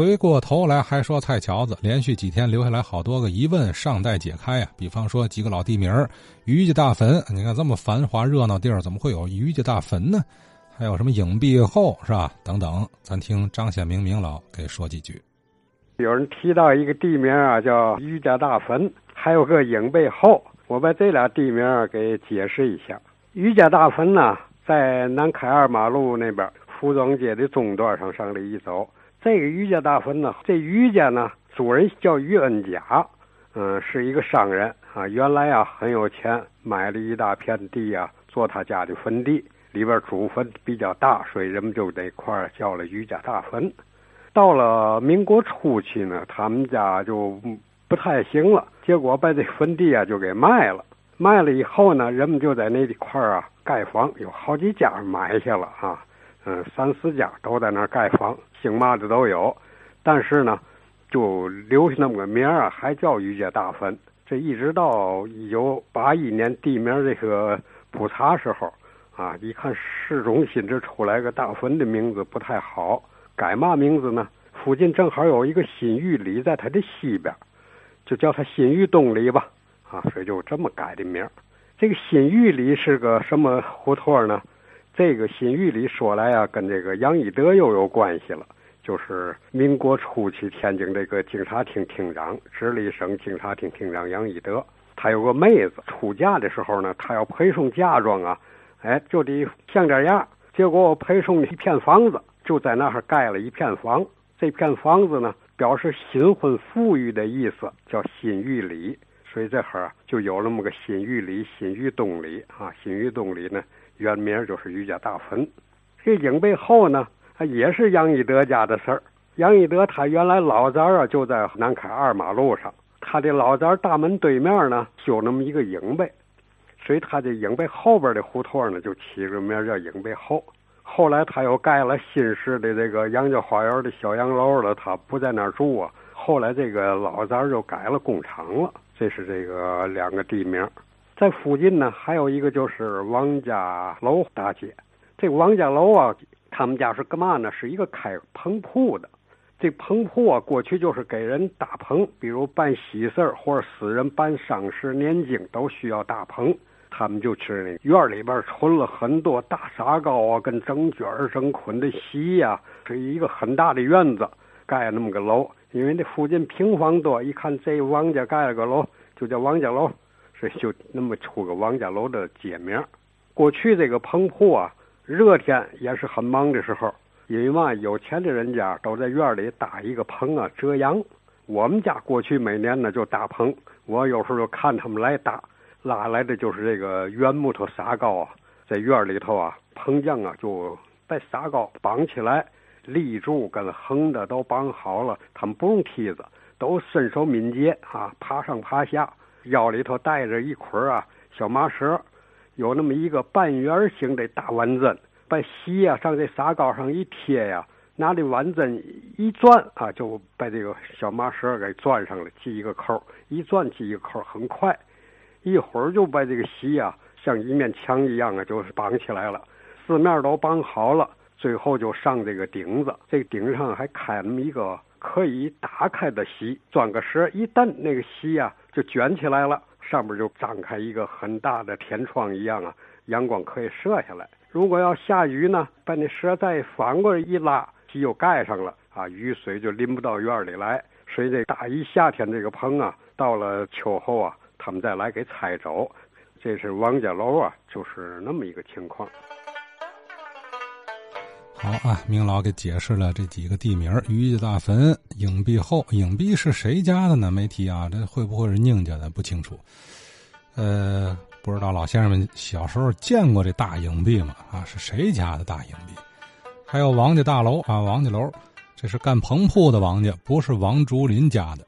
回过头来还说蔡乔子，连续几天留下来好多个疑问尚待解开啊，比方说几个老地名，于家大坟，你看这么繁华热闹地儿怎么会有于家大坟呢？还有什么影壁后是吧？等等，咱听张显明明老给说几句。有人提到一个地名啊，叫于家大坟，还有个影壁后，我把这俩地名给解释一下。于家大坟呢，在南凯二马路那边服装街的中段上上了一走。这个于家大坟呢，这于家呢，主人叫于恩甲，是一个商人啊。原来啊很有钱，买了一大片地啊，做他家的坟地，里边祖坟比较大，所以人们就这块叫了于家大坟。到了民国初期呢，他们家就不太行了，结果把这坟地啊就给卖了。卖了以后呢，人们就在那块啊盖房，有好几家埋下了啊。三四家都在那儿盖房，姓嘛的都有，但是呢，就留下那么个名啊，还叫于家大坟。这一直到1981年地名这个普查时候啊，一看市中心这出来个大坟的名字不太好，改嘛名字呢？附近正好有一个新峪里，在它的西边，就叫它新峪东里吧，啊，所以就这么改的名。这个新峪里是个什么胡同呢？这个新峪里说来啊，跟这个杨以德又有关系了，就是民国初期天津这个警察厅厅长，直隶省警察厅厅长杨以德，他有个妹子出嫁的时候呢，他要陪送嫁妆啊，哎，就得像点样，结果我陪送一片房子，就在那儿盖了一片房，这片房子呢，表示新婚富裕的意思，叫新峪里，所以这会儿就有那么个新峪里、新峪东里啊，新峪东里呢。原名就是于家大坟。这影壁后呢，也是杨以德家的事儿。杨以德他原来老宅啊就在南凯二马路上，他的老宅大门对面呢有那么一个影壁，所以他的影壁后边的胡同呢就起个名叫影壁后。后来他又盖了新式的这个杨家花园的小洋楼了，他不在那儿住啊。后来这个老宅就改了工厂了，这是这个两个地名。在附近呢，还有一个就是王家楼大街。这个王家楼啊，他们家是干嘛呢？是一个开棚铺的。这棚铺啊，过去就是给人搭棚，比如办喜事儿或者死人办丧事、年景都需要搭棚。他们就吃那院里边存了很多大沙糕啊，跟蒸卷儿、蒸捆的席呀、啊，是一个很大的院子，盖那么个楼。因为那附近平房多，一看这王家盖了个楼，就叫王家楼。这就那么出个王家楼的街名。过去这个棚铺啊，热天也是很忙的时候，因为嘛有钱的人家都在院里搭一个棚啊遮阳。我们家过去每年呢就搭棚，我有时候就看他们来搭，拉来的就是这个圆木头撒高啊，在院里头啊，棚匠啊就把撒高绑起来，立柱跟横的都绑好了，他们不用梯子，都身手敏捷啊，爬上爬下。腰里头带着一捆啊小麻绳，有那么一个半圆形的大碗针，把锡啊上这撒膏上一贴呀、啊，拿这碗针一转啊，就把这个小麻绳给转上了，系一个扣，一转系一个扣，很快，一会儿就把这个锡啊像一面墙一样啊就绑起来了，四面都绑好了，最后就上这个顶子，这个顶上还开那么一个可以打开的锡，转个绳一蹬，那个锡啊就卷起来了，上面就展开一个很大的天窗一样啊，阳光可以射下来。如果要下雨呢，把那绳再反过来一拉，鸡又盖上了啊，雨水就淋不到院里来。所以这大一夏天这个棚啊，到了秋后啊，他们再来给拆走。这是王家楼啊，就是那么一个情况。好啊，明老给解释了这几个地名：于家大坟、影壁后。影壁是谁家的呢？没提啊，这会不会是宁家的？不清楚。不知道老先生们小时候见过这大影壁吗？啊，是谁家的大影壁？还有王家大楼啊，王家楼，这是干棚铺的王家，不是王竹林家的。